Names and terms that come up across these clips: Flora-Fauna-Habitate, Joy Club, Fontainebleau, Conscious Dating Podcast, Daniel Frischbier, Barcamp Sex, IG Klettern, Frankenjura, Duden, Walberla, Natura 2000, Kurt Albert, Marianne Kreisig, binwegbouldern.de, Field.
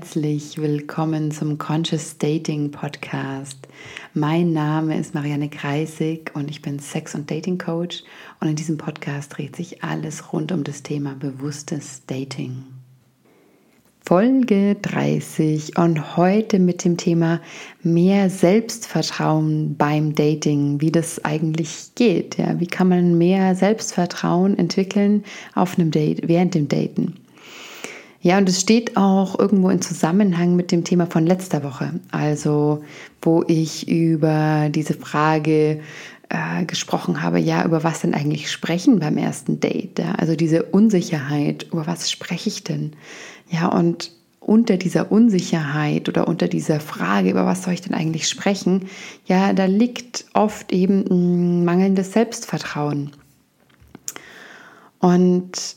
herzlich willkommen zum Conscious Dating Podcast. Mein Name ist Marianne Kreisig und ich bin Sex- und Dating-Coach und in diesem Podcast dreht sich alles rund um das Thema bewusstes Dating. Folge 30 und heute mit dem Thema mehr Selbstvertrauen beim Dating, wie das eigentlich geht. Ja? Wie kann man mehr Selbstvertrauen entwickeln auf einem Date, während dem Daten? Ja, und es steht auch irgendwo in Zusammenhang mit dem Thema von letzter Woche, also wo ich über diese Frage gesprochen habe, ja, über was denn eigentlich sprechen beim ersten Date, ja? Also diese Unsicherheit, über was spreche ich denn? Ja, und unter dieser Unsicherheit oder unter dieser Frage, über was soll ich denn eigentlich sprechen, ja, da liegt oft eben ein mangelndes Selbstvertrauen. Und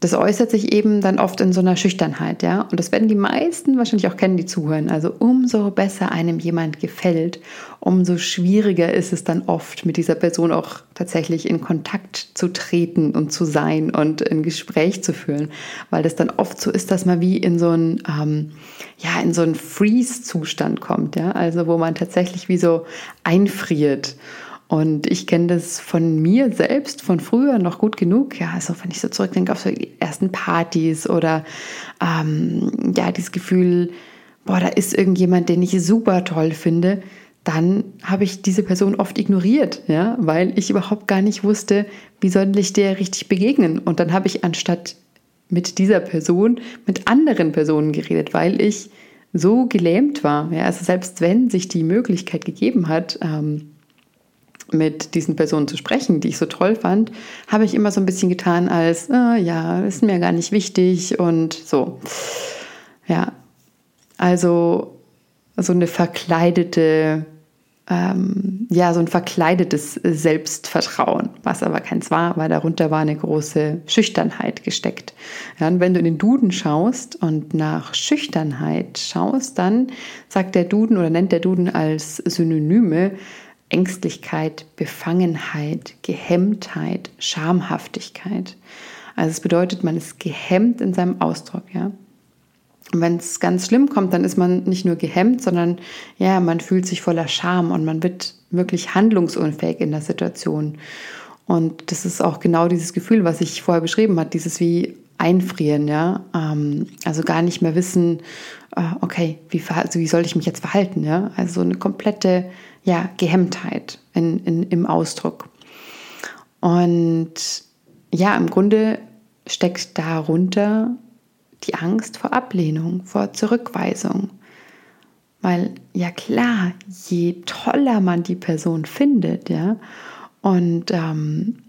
das äußert sich eben dann oft in so einer Schüchternheit, ja. Und das werden die meisten wahrscheinlich auch kennen, die zuhören. Also umso besser einem jemand gefällt, umso schwieriger ist es dann oft, mit dieser Person auch tatsächlich in Kontakt zu treten und zu sein und ein Gespräch zu führen. Weil das dann oft so ist, dass man wie in so einen, in so einen Freeze-Zustand kommt, ja. Also wo man tatsächlich wie so einfriert. Und ich kenne das von mir selbst, von früher noch gut genug. Ja, also wenn ich so zurückdenke auf so die ersten Partys oder dieses Gefühl, boah, da ist irgendjemand, den ich super toll finde, dann habe ich diese Person oft ignoriert, ja, weil ich überhaupt gar nicht wusste, wie soll ich der richtig begegnen. Und dann habe ich anstatt mit dieser Person mit anderen Personen geredet, weil ich so gelähmt war. Ja, also selbst wenn sich die Möglichkeit gegeben hat, mit diesen Personen zu sprechen, die ich so toll fand, habe ich immer so ein bisschen getan als, ist mir gar nicht wichtig und so. Ja, also so eine verkleidetes Selbstvertrauen, was aber keins war, weil darunter war eine große Schüchternheit gesteckt. Ja, und wenn du in den Duden schaust und nach Schüchternheit schaust, dann sagt der Duden oder nennt der Duden als Synonyme Ängstlichkeit, Befangenheit, Gehemmtheit, Schamhaftigkeit. Also es bedeutet, man ist gehemmt in seinem Ausdruck, ja. Und wenn es ganz schlimm kommt, dann ist man nicht nur gehemmt, sondern ja, man fühlt sich voller Scham und man wird wirklich handlungsunfähig in der Situation. Und das ist auch genau dieses Gefühl, was ich vorher beschrieben habe, dieses wie Einfrieren, ja, also gar nicht mehr wissen, okay, wie soll ich mich jetzt verhalten, ja, also so eine komplette, ja, Gehemmtheit im Ausdruck. Und ja, im Grunde steckt darunter die Angst vor Ablehnung, vor Zurückweisung, weil ja klar, je toller man die Person findet, ja, und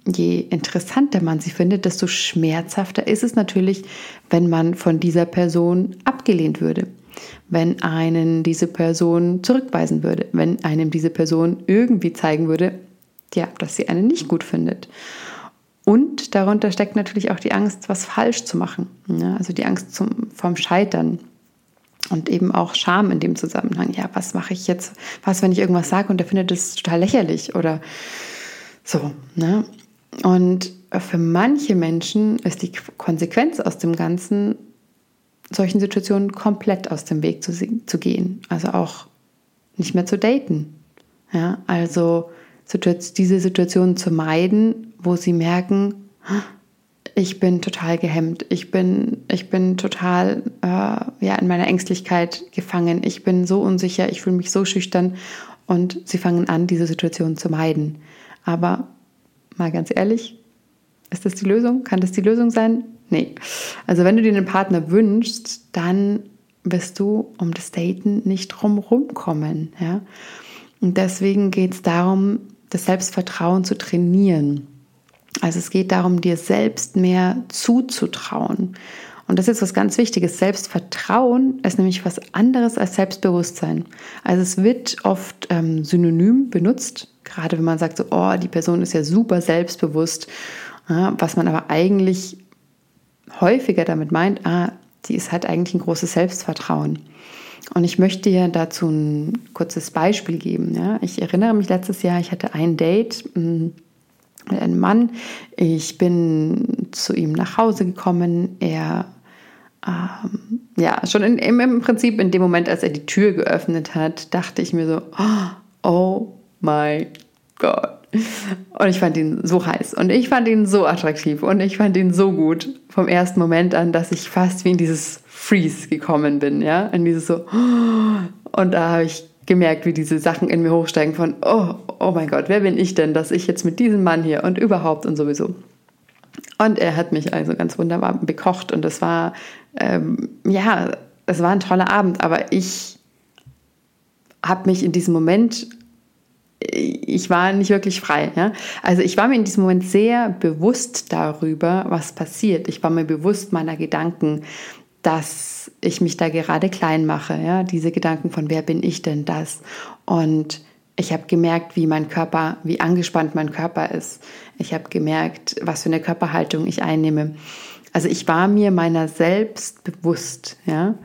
je interessanter man sie findet, desto schmerzhafter ist es natürlich, wenn man von dieser Person abgelehnt würde, wenn einen diese Person zurückweisen würde, wenn einem diese Person irgendwie zeigen würde, ja, dass sie einen nicht gut findet. Und darunter steckt natürlich auch die Angst, was falsch zu machen, ne? Also die Angst vorm Scheitern. Und eben auch Scham in dem Zusammenhang. Ja, was mache ich jetzt? Was, wenn ich irgendwas sage und der findet das total lächerlich oder so, ne? Und für manche Menschen ist die Konsequenz aus dem Ganzen, solchen Situationen komplett aus dem Weg zu gehen. Also auch nicht mehr zu daten. Ja, also diese Situationen zu meiden, wo sie merken, ich bin total gehemmt, ich bin total in meiner Ängstlichkeit gefangen, ich bin so unsicher, ich fühle mich so schüchtern und sie fangen an, diese Situation zu meiden. Aber mal ganz ehrlich, ist das die Lösung? Kann das die Lösung sein? Nee. Also wenn du dir einen Partner wünschst, dann wirst du um das Daten nicht drumherum kommen. Ja? Und deswegen geht es darum, das Selbstvertrauen zu trainieren. Also es geht darum, dir selbst mehr zuzutrauen. Und das ist was ganz Wichtiges. Selbstvertrauen ist nämlich was anderes als Selbstbewusstsein. Also es wird oft synonym benutzt, gerade wenn man sagt, so, oh, die Person ist ja super selbstbewusst. Ja, was man aber eigentlich häufiger damit meint, die hat eigentlich ein großes Selbstvertrauen. Und ich möchte dir dazu ein kurzes Beispiel geben. Ja? Ich erinnere mich letztes Jahr, ich hatte ein Date mit einem Mann. Ich bin zu ihm nach Hause gekommen. Er ja, schon im Prinzip in dem Moment, als er die Tür geöffnet hat, dachte ich mir so, oh mein Gott. Und ich fand ihn so heiß und ich fand ihn so attraktiv und ich fand ihn so gut vom ersten Moment an, dass ich fast wie in dieses Freeze gekommen bin, ja, in dieses so, und da habe ich gemerkt, wie diese Sachen in mir hochsteigen von, oh mein Gott, wer bin ich denn, dass ich jetzt mit diesem Mann hier und überhaupt und sowieso. Und er hat mich also ganz wunderbar bekocht und es war, es war ein toller Abend, aber ich habe mich in diesem Moment, ich war nicht wirklich frei. Ja? Also ich war mir in diesem Moment sehr bewusst darüber, was passiert. Ich war mir bewusst meiner Gedanken, dass ich mich da gerade klein mache. Ja? Diese Gedanken von, wer bin ich denn das? Und ich habe gemerkt, wie angespannt mein Körper ist. Ich habe gemerkt, was für eine Körperhaltung ich einnehme. Also ich war mir meiner selbst bewusst. Ja?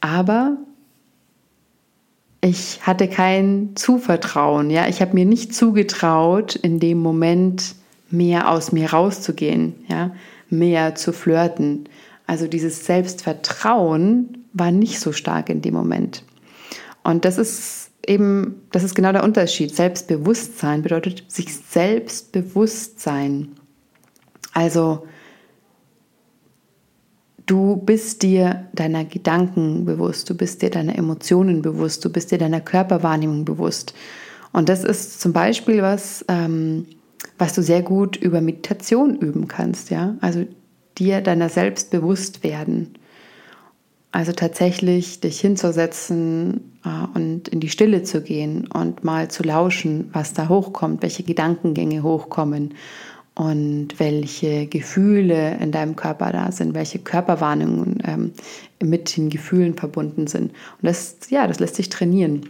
Aber ich hatte kein Zuvertrauen, ja. Ich habe mir nicht zugetraut, in dem Moment mehr aus mir rauszugehen, ja, mehr zu flirten. Also dieses Selbstvertrauen war nicht so stark in dem Moment. Und das ist genau der Unterschied. Selbstbewusstsein bedeutet sich selbstbewusst sein. Also du bist dir deiner Gedanken bewusst, du bist dir deiner Emotionen bewusst, du bist dir deiner Körperwahrnehmung bewusst. Und das ist zum Beispiel was, was du sehr gut über Meditation üben kannst, ja? Also dir deiner selbst bewusst werden. Also tatsächlich dich hinzusetzen und in die Stille zu gehen und mal zu lauschen, was da hochkommt, welche Gedankengänge hochkommen. Und welche Gefühle in deinem Körper da sind, welche Körperwahrnehmungen mit den Gefühlen verbunden sind. Und das lässt sich trainieren.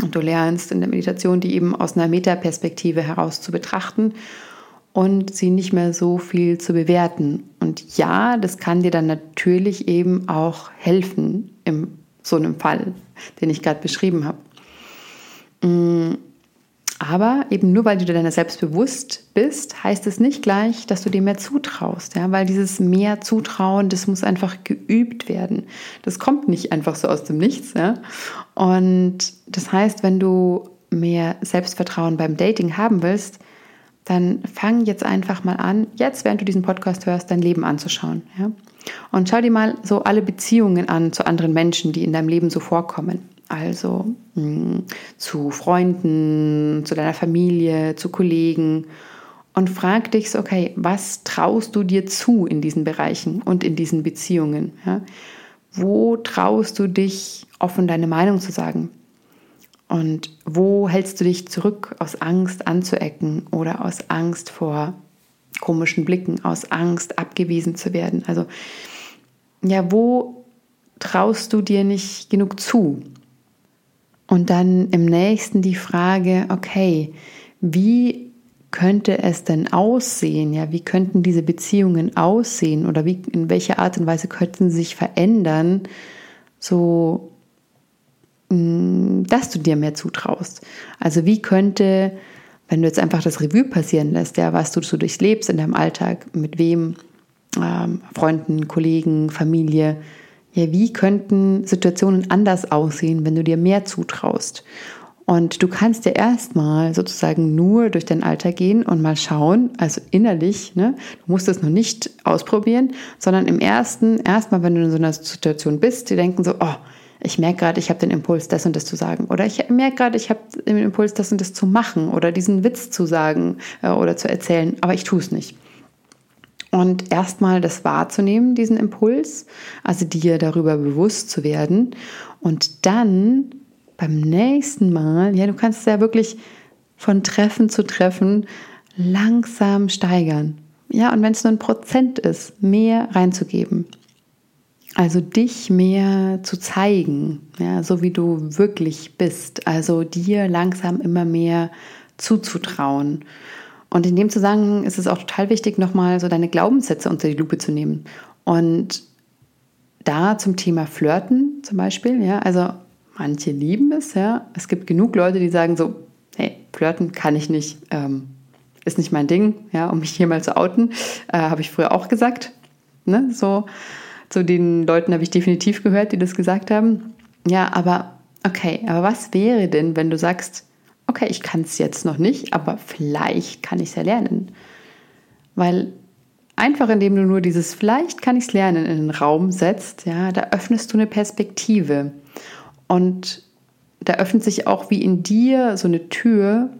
Und du lernst in der Meditation, die eben aus einer Metaperspektive heraus zu betrachten und sie nicht mehr so viel zu bewerten. Und ja, das kann dir dann natürlich eben auch helfen in so einem Fall, den ich gerade beschrieben habe. Aber eben nur, weil du dir deiner selbst bewusst bist, heißt es nicht gleich, dass du dir mehr zutraust. Ja? Weil dieses mehr Zutrauen, das muss einfach geübt werden. Das kommt nicht einfach so aus dem Nichts. Ja? Und das heißt, wenn du mehr Selbstvertrauen beim Dating haben willst, dann fang jetzt einfach mal an, jetzt während du diesen Podcast hörst, dein Leben anzuschauen. Ja? Und schau dir mal so alle Beziehungen an zu anderen Menschen, die in deinem Leben so vorkommen. Also zu Freunden, zu deiner Familie, zu Kollegen und frag dich so, okay, was traust du dir zu in diesen Bereichen und in diesen Beziehungen? Ja? Wo traust du dich, offen deine Meinung zu sagen? Und wo hältst du dich zurück, aus Angst anzuecken oder aus Angst vor komischen Blicken, aus Angst abgewiesen zu werden? Also ja, wo traust du dir nicht genug zu? Und dann im nächsten die Frage, okay, wie könnte es denn aussehen? Ja, wie könnten diese Beziehungen aussehen oder in welcher Art und Weise könnten sie sich verändern, so dass du dir mehr zutraust? Also wie könnte, wenn du jetzt einfach das Revue passieren lässt, ja, was du durchlebst in deinem Alltag, mit wem, Freunden, Kollegen, Familie, ja, wie könnten Situationen anders aussehen, wenn du dir mehr zutraust? Und du kannst ja erstmal sozusagen nur durch dein Alter gehen und mal schauen, also innerlich, ne? Du musst es noch nicht ausprobieren, sondern erstmal, wenn du in so einer Situation bist, die denken so, oh, ich merke gerade, ich habe den Impuls, das und das zu sagen. Oder ich merke gerade, ich habe den Impuls, das und das zu machen oder diesen Witz zu sagen oder zu erzählen, aber ich tue es nicht. Und erstmal das wahrzunehmen, diesen Impuls, also dir darüber bewusst zu werden. Und dann beim nächsten Mal, ja, du kannst es ja wirklich von Treffen zu Treffen langsam steigern. Ja, und wenn es nur 1% ist, mehr reinzugeben. Also dich mehr zu zeigen, ja, so wie du wirklich bist. Also dir langsam immer mehr zuzutrauen. Und in dem Zusammenhang ist es auch total wichtig, nochmal so deine Glaubenssätze unter die Lupe zu nehmen. Und da zum Thema Flirten zum Beispiel, ja, also manche lieben es, ja. Es gibt genug Leute, die sagen so, hey, Flirten kann ich nicht, ist nicht mein Ding, ja, um mich hier mal zu outen, habe ich früher auch gesagt. ne? So, zu den Leuten habe ich definitiv gehört, die das gesagt haben. Ja, aber okay, aber was wäre denn, wenn du sagst, okay, ich kann es jetzt noch nicht, aber vielleicht kann ich es ja lernen. Weil einfach indem du nur dieses vielleicht kann ich es lernen in den Raum setzt, ja, da öffnest du eine Perspektive. Und da öffnet sich auch wie in dir so eine Tür,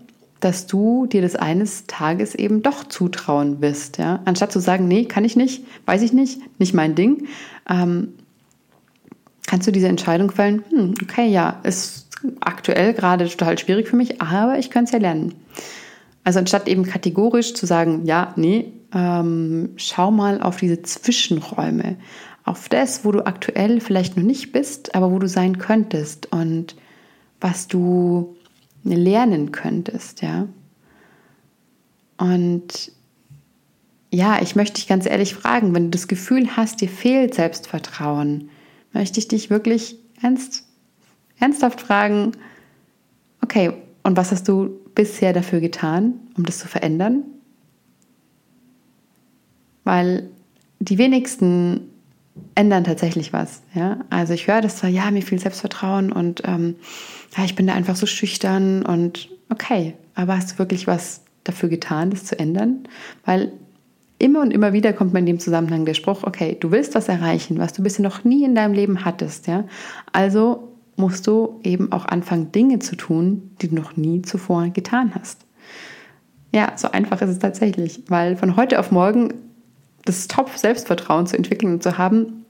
dass du dir das eines Tages eben doch zutrauen wirst. Ja? Anstatt zu sagen, nee, kann ich nicht, weiß ich nicht, nicht mein Ding, kannst du diese Entscheidung fällen, okay, ja, ist aktuell gerade total schwierig für mich, aber ich könnte es ja lernen. Also anstatt eben kategorisch zu sagen, ja, nee, schau mal auf diese Zwischenräume, auf das, wo du aktuell vielleicht noch nicht bist, aber wo du sein könntest und was du lernen könntest, ja. Und ja, ich möchte dich ganz ehrlich fragen, wenn du das Gefühl hast, dir fehlt Selbstvertrauen, möchte ich dich wirklich ernsthaft fragen, okay, und was hast du bisher dafür getan, um das zu verändern? Weil die wenigsten ändern tatsächlich was. Ja? Also ich höre das zwar, ja, mir fehlt Selbstvertrauen und ja, ich bin da einfach so schüchtern und okay, aber hast du wirklich was dafür getan, das zu ändern? Weil immer und immer wieder kommt in dem Zusammenhang der Spruch, okay, du willst was erreichen, was du bisher noch nie in deinem Leben hattest. Ja? Also musst du eben auch anfangen, Dinge zu tun, die du noch nie zuvor getan hast. Ja, so einfach ist es tatsächlich, weil von heute auf morgen das Top-Selbstvertrauen zu entwickeln und zu haben,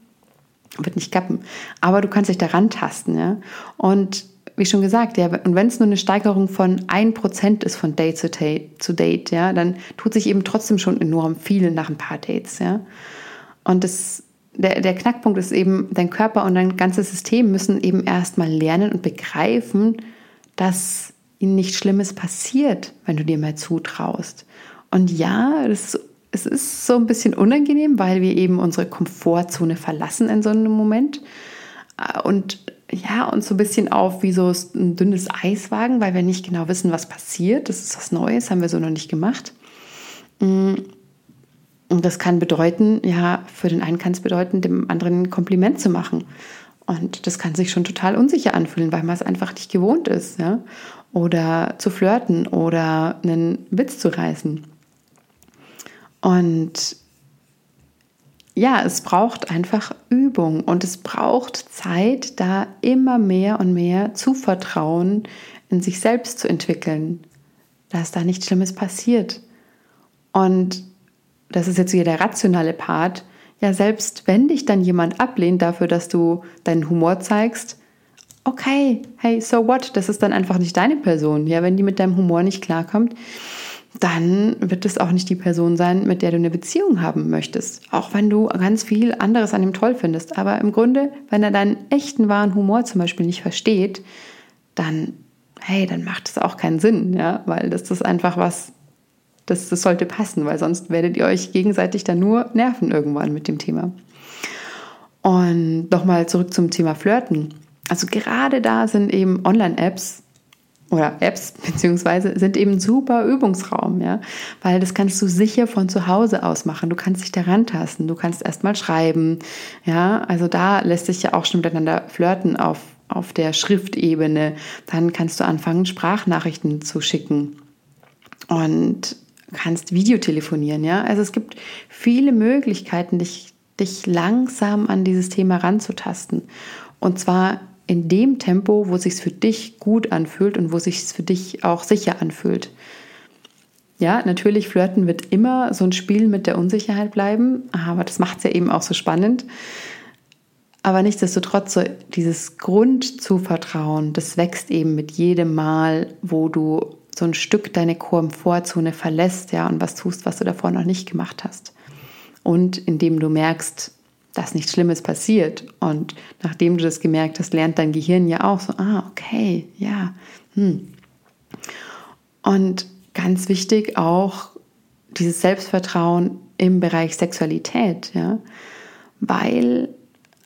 wird nicht klappen. Aber du kannst dich daran tasten. Ja? Und wie schon gesagt, ja, und wenn es nur eine Steigerung von 1% ist von Date zu Date, ja, dann tut sich eben trotzdem schon enorm viel nach ein paar Dates. Ja? Und der Knackpunkt ist eben, dein Körper und dein ganzes System müssen eben erstmal lernen und begreifen, dass ihnen nichts Schlimmes passiert, wenn du dir mal zutraust. Und ja, es ist so ein bisschen unangenehm, weil wir eben unsere Komfortzone verlassen in so einem Moment und ja, uns so ein bisschen auf wie so ein dünnes Eis wagen, weil wir nicht genau wissen, was passiert. Das ist was Neues, haben wir so noch nicht gemacht. Und das kann bedeuten, ja, für den einen kann es bedeuten, dem anderen ein Kompliment zu machen. Und das kann sich schon total unsicher anfühlen, weil man es einfach nicht gewohnt ist, ja? Oder zu flirten oder einen Witz zu reißen. Und ja, es braucht einfach Übung und es braucht Zeit, da immer mehr und mehr Zuvertrauen in sich selbst zu entwickeln, dass da nichts Schlimmes passiert. Und das ist jetzt wieder der rationale Part. Ja, selbst wenn dich dann jemand ablehnt dafür, dass du deinen Humor zeigst, okay, hey, so what? Das ist dann einfach nicht deine Person. Ja, wenn die mit deinem Humor nicht klarkommt, dann wird es auch nicht die Person sein, mit der du eine Beziehung haben möchtest. Auch wenn du ganz viel anderes an ihm toll findest. Aber im Grunde, wenn er deinen echten, wahren Humor zum Beispiel nicht versteht, dann, hey, dann macht das auch keinen Sinn. Ja? Weil das ist einfach was, das sollte passen. Weil sonst werdet ihr euch gegenseitig dann nur nerven irgendwann mit dem Thema. Und nochmal zurück zum Thema Flirten. Also gerade da sind eben Online-Apps, oder Apps beziehungsweise sind eben super Übungsraum, ja, weil das kannst du sicher von zu Hause aus machen. Du kannst dich daran tasten, du kannst erstmal schreiben, ja, also da lässt sich ja auch schon miteinander flirten auf der Schriftebene. Dann kannst du anfangen, Sprachnachrichten zu schicken und kannst Videotelefonieren, ja. Also es gibt viele Möglichkeiten, dich langsam an dieses Thema ranzutasten und zwar in dem Tempo, wo es sich für dich gut anfühlt und wo es sich für dich auch sicher anfühlt. Ja, natürlich, Flirten wird immer so ein Spiel mit der Unsicherheit bleiben, aber das macht es ja eben auch so spannend. Aber nichtsdestotrotz, so dieses Grundzuvertrauen, das wächst eben mit jedem Mal, wo du so ein Stück deine Komfortzone verlässt, ja, und was tust, was du davor noch nicht gemacht hast. Und indem du merkst, dass nichts Schlimmes passiert. Und nachdem du das gemerkt hast, lernt dein Gehirn ja auch so, okay, ja. Und ganz wichtig auch dieses Selbstvertrauen im Bereich Sexualität, ja. Weil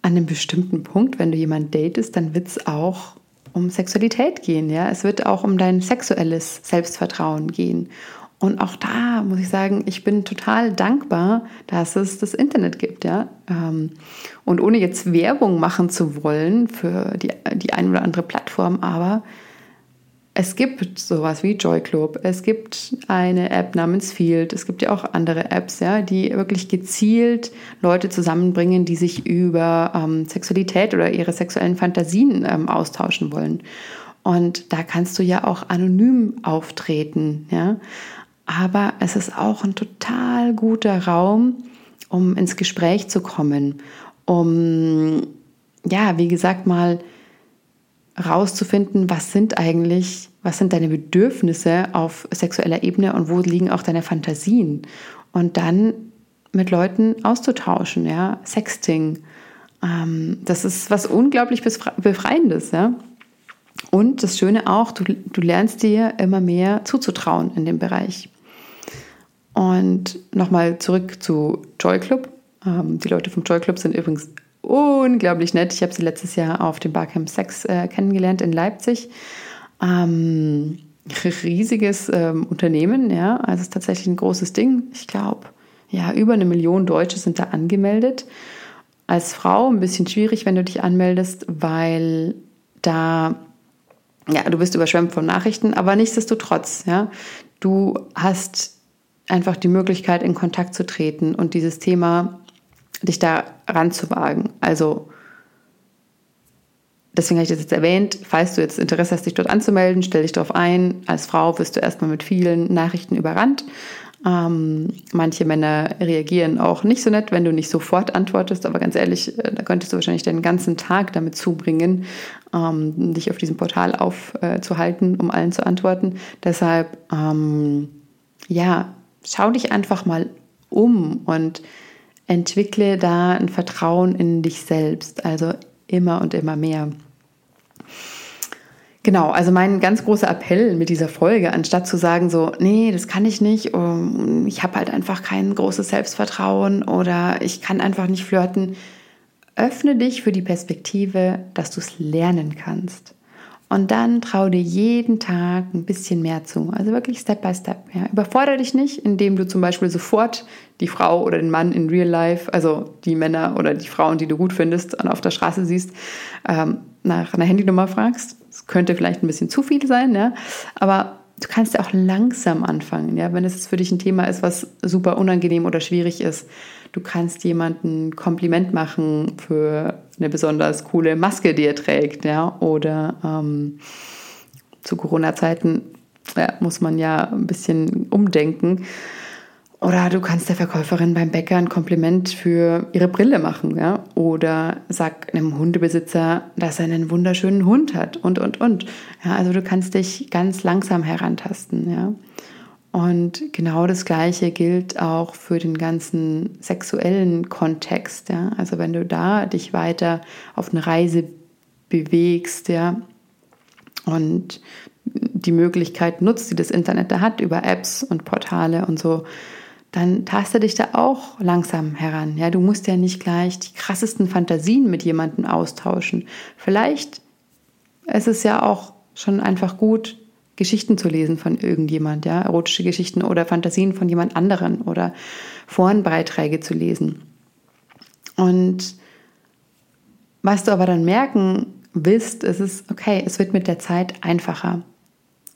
an einem bestimmten Punkt, wenn du jemanden datest, dann wird es auch um Sexualität gehen, ja. Es wird auch um dein sexuelles Selbstvertrauen gehen. Und auch da muss ich sagen, ich bin total dankbar, dass es das Internet gibt, ja. Und ohne jetzt Werbung machen zu wollen für die ein oder andere Plattform, aber es gibt sowas wie Joy Club, es gibt eine App namens Field, es gibt ja auch andere Apps, ja, die wirklich gezielt Leute zusammenbringen, die sich über Sexualität oder ihre sexuellen Fantasien austauschen wollen. Und da kannst du ja auch anonym auftreten, ja. Aber es ist auch ein total guter Raum, um ins Gespräch zu kommen, um, ja, wie gesagt, mal rauszufinden, was sind deine Bedürfnisse auf sexueller Ebene und wo liegen auch deine Fantasien. Und dann mit Leuten auszutauschen, ja, Sexting. Das ist was unglaublich Befreiendes, ja. Und das Schöne auch, du lernst dir immer mehr zuzutrauen in dem Bereich. Und nochmal zurück zu Joy Club. Die Leute vom Joy Club sind übrigens unglaublich nett. Ich habe sie letztes Jahr auf dem Barcamp Sex kennengelernt in Leipzig. Riesiges Unternehmen, ja. Also es ist tatsächlich ein großes Ding. Ich glaube, ja, über 1 Million Deutsche sind da angemeldet. Als Frau ein bisschen schwierig, wenn du dich anmeldest, weil da... Ja, du bist überschwemmt von Nachrichten, aber nichtsdestotrotz, ja, du hast einfach die Möglichkeit, in Kontakt zu treten und dieses Thema, dich da ranzuwagen. Also, deswegen habe ich das jetzt erwähnt, falls du jetzt Interesse hast, dich dort anzumelden, stell dich darauf ein. Als Frau wirst du erstmal mit vielen Nachrichten überrannt. Manche Männer reagieren auch nicht so nett, wenn du nicht sofort antwortest, aber ganz ehrlich, da könntest du wahrscheinlich deinen ganzen Tag damit zubringen, dich auf diesem Portal aufzuhalten, um allen zu antworten. Deshalb, ja, schau dich einfach mal um und entwickle da ein Vertrauen in dich selbst, also immer und immer mehr. Genau, also mein ganz großer Appell mit dieser Folge, anstatt zu sagen so, nee, das kann ich nicht, ich habe halt einfach kein großes Selbstvertrauen oder ich kann einfach nicht flirten, öffne dich für die Perspektive, dass du es lernen kannst. Und dann trau dir jeden Tag ein bisschen mehr zu, also wirklich Step by Step. Ja. Überfordere dich nicht, indem du zum Beispiel sofort die Frau oder den Mann in Real Life, also die Männer oder die Frauen, die du gut findest und auf der Straße siehst, nach einer Handynummer fragst. Das könnte vielleicht ein bisschen zu viel sein, ja? Aber du kannst ja auch langsam anfangen, ja? Wenn es für dich ein Thema ist, was super unangenehm oder schwierig ist. Du kannst jemandem ein Kompliment machen für eine besonders coole Maske, die er trägt, ja? Oder zu Corona-Zeiten muss man ja ein bisschen umdenken. Oder du kannst der Verkäuferin beim Bäcker ein Kompliment für ihre Brille machen, ja? Oder sag einem Hundebesitzer, dass er einen wunderschönen Hund hat und. Ja, also du kannst dich ganz langsam herantasten, ja? Und genau das Gleiche gilt auch für den ganzen sexuellen Kontext, ja? Also wenn du da dich weiter auf eine Reise bewegst, ja? Und die Möglichkeit nutzt, die das Internet da hat, über Apps und Portale und so, dann taste dich da auch langsam heran. Ja, du musst ja nicht gleich die krassesten Fantasien mit jemandem austauschen. Vielleicht ist es ja auch schon einfach gut, Geschichten zu lesen von irgendjemand, ja, erotische Geschichten oder Fantasien von jemand anderen oder Forenbeiträge zu lesen. Und was du aber dann merken willst, ist es, okay, es wird mit der Zeit einfacher.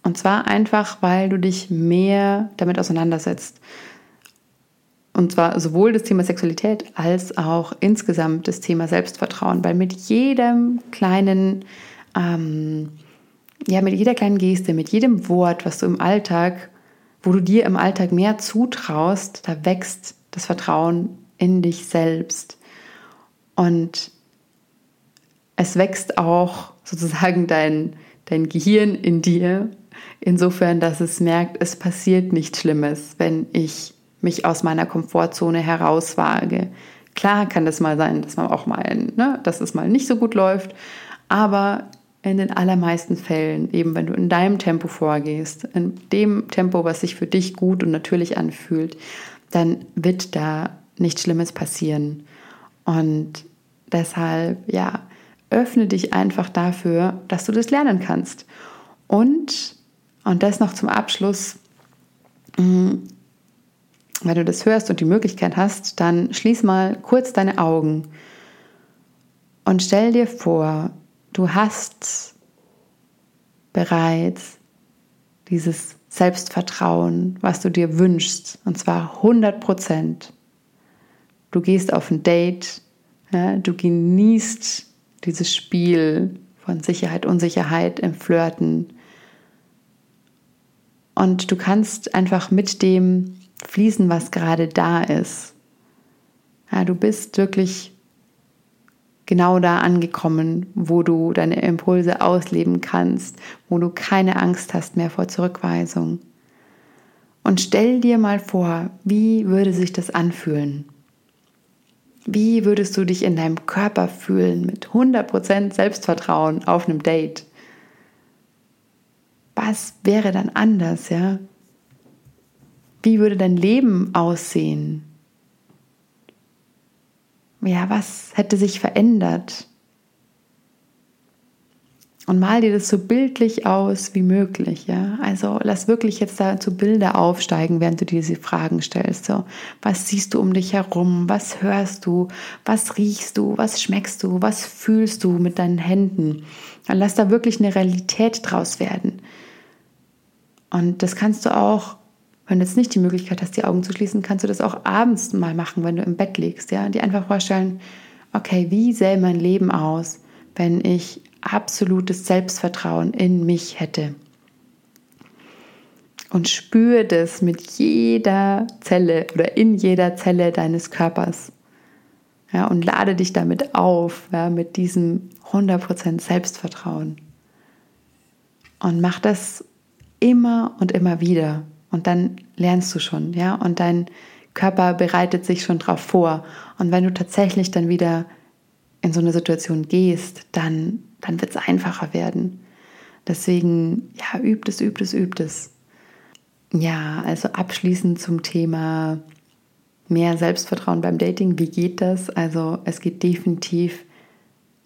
Und zwar einfach, weil du dich mehr damit auseinandersetzt. Und zwar sowohl das Thema Sexualität als auch insgesamt das Thema Selbstvertrauen, weil mit jeder kleinen Geste, mit jedem Wort, was du im Alltag, wo du dir im Alltag mehr zutraust, da wächst das Vertrauen in dich selbst. Und es wächst auch sozusagen dein Gehirn in dir, insofern, dass es merkt, es passiert nichts Schlimmes, wenn ich mich aus meiner Komfortzone herauswage. Klar kann das mal sein, dass man auch mal, dass es mal nicht so gut läuft, aber in den allermeisten Fällen, eben wenn du in deinem Tempo vorgehst, in dem Tempo, was sich für dich gut und natürlich anfühlt, dann wird da nichts Schlimmes passieren. Und deshalb, ja, öffne dich einfach dafür, dass du das lernen kannst. Und das noch zum Abschluss, Wenn du das hörst und die Möglichkeit hast, dann schließ mal kurz deine Augen und stell dir vor, du hast bereits dieses Selbstvertrauen, was du dir wünschst, und zwar 100%. Du gehst auf ein Date, ja, du genießt dieses Spiel von Sicherheit, Unsicherheit im Flirten. Und du kannst einfach mit dem fließen, was gerade da ist. Ja, du bist wirklich genau da angekommen, wo du deine Impulse ausleben kannst, wo du keine Angst hast mehr vor Zurückweisung. Und stell dir mal vor, wie würde sich das anfühlen? Wie würdest du dich in deinem Körper fühlen mit 100% Selbstvertrauen auf einem Date? Was wäre dann anders, ja? Wie würde dein Leben aussehen? Ja, was hätte sich verändert? Und mal dir das so bildlich aus wie möglich, ja? Also lass wirklich jetzt dazu Bilder aufsteigen, während du dir diese Fragen stellst. So, was siehst du um dich herum? Was hörst du? Was riechst du? Was schmeckst du? Was fühlst du mit deinen Händen? Dann lass da wirklich eine Realität draus werden. Und das kannst du auch, wenn du jetzt nicht die Möglichkeit hast, die Augen zu schließen, kannst du das auch abends mal machen, wenn du im Bett liegst. Ja? Dir einfach vorstellen, okay, wie sähe mein Leben aus, wenn ich absolutes Selbstvertrauen in mich hätte? Und spüre das mit jeder Zelle oder in jeder Zelle deines Körpers. Ja, und lade dich damit auf, ja, mit diesem 100% Selbstvertrauen. Und mach das immer und immer wieder. Und dann lernst du schon, ja, und dein Körper bereitet sich schon drauf vor. Und wenn du tatsächlich dann wieder in so eine Situation gehst, dann wird es einfacher werden. Deswegen, ja, übt es. Ja, also abschließend zum Thema mehr Selbstvertrauen beim Dating. Wie geht das? Also es geht definitiv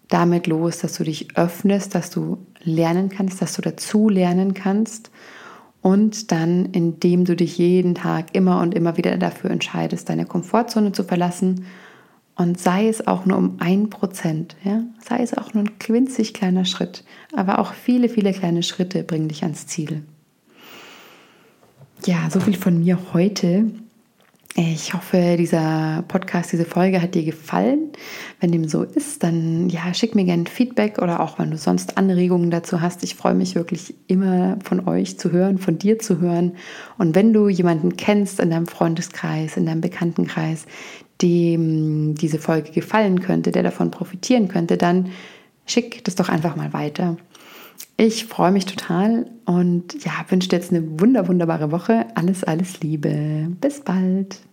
damit los, dass du dich öffnest, dass du lernen kannst, dass du dazu lernen kannst. Und dann, indem du dich jeden Tag immer und immer wieder dafür entscheidest, deine Komfortzone zu verlassen, und sei es auch nur um 1%, ja? Sei es auch nur ein winzig kleiner Schritt, aber auch viele, viele kleine Schritte bringen dich ans Ziel. Ja, so viel von mir heute. Ich hoffe, dieser Podcast, diese Folge hat dir gefallen. Wenn dem so ist, dann ja, schick mir gerne Feedback oder auch, wenn du sonst Anregungen dazu hast. Ich freue mich wirklich immer, von euch zu hören, von dir zu hören. Und wenn du jemanden kennst in deinem Freundeskreis, in deinem Bekanntenkreis, dem diese Folge gefallen könnte, der davon profitieren könnte, dann schick das doch einfach mal weiter. Ich freue mich total und ja, wünsche dir jetzt eine wunderbare Woche. Alles Liebe. Bis bald.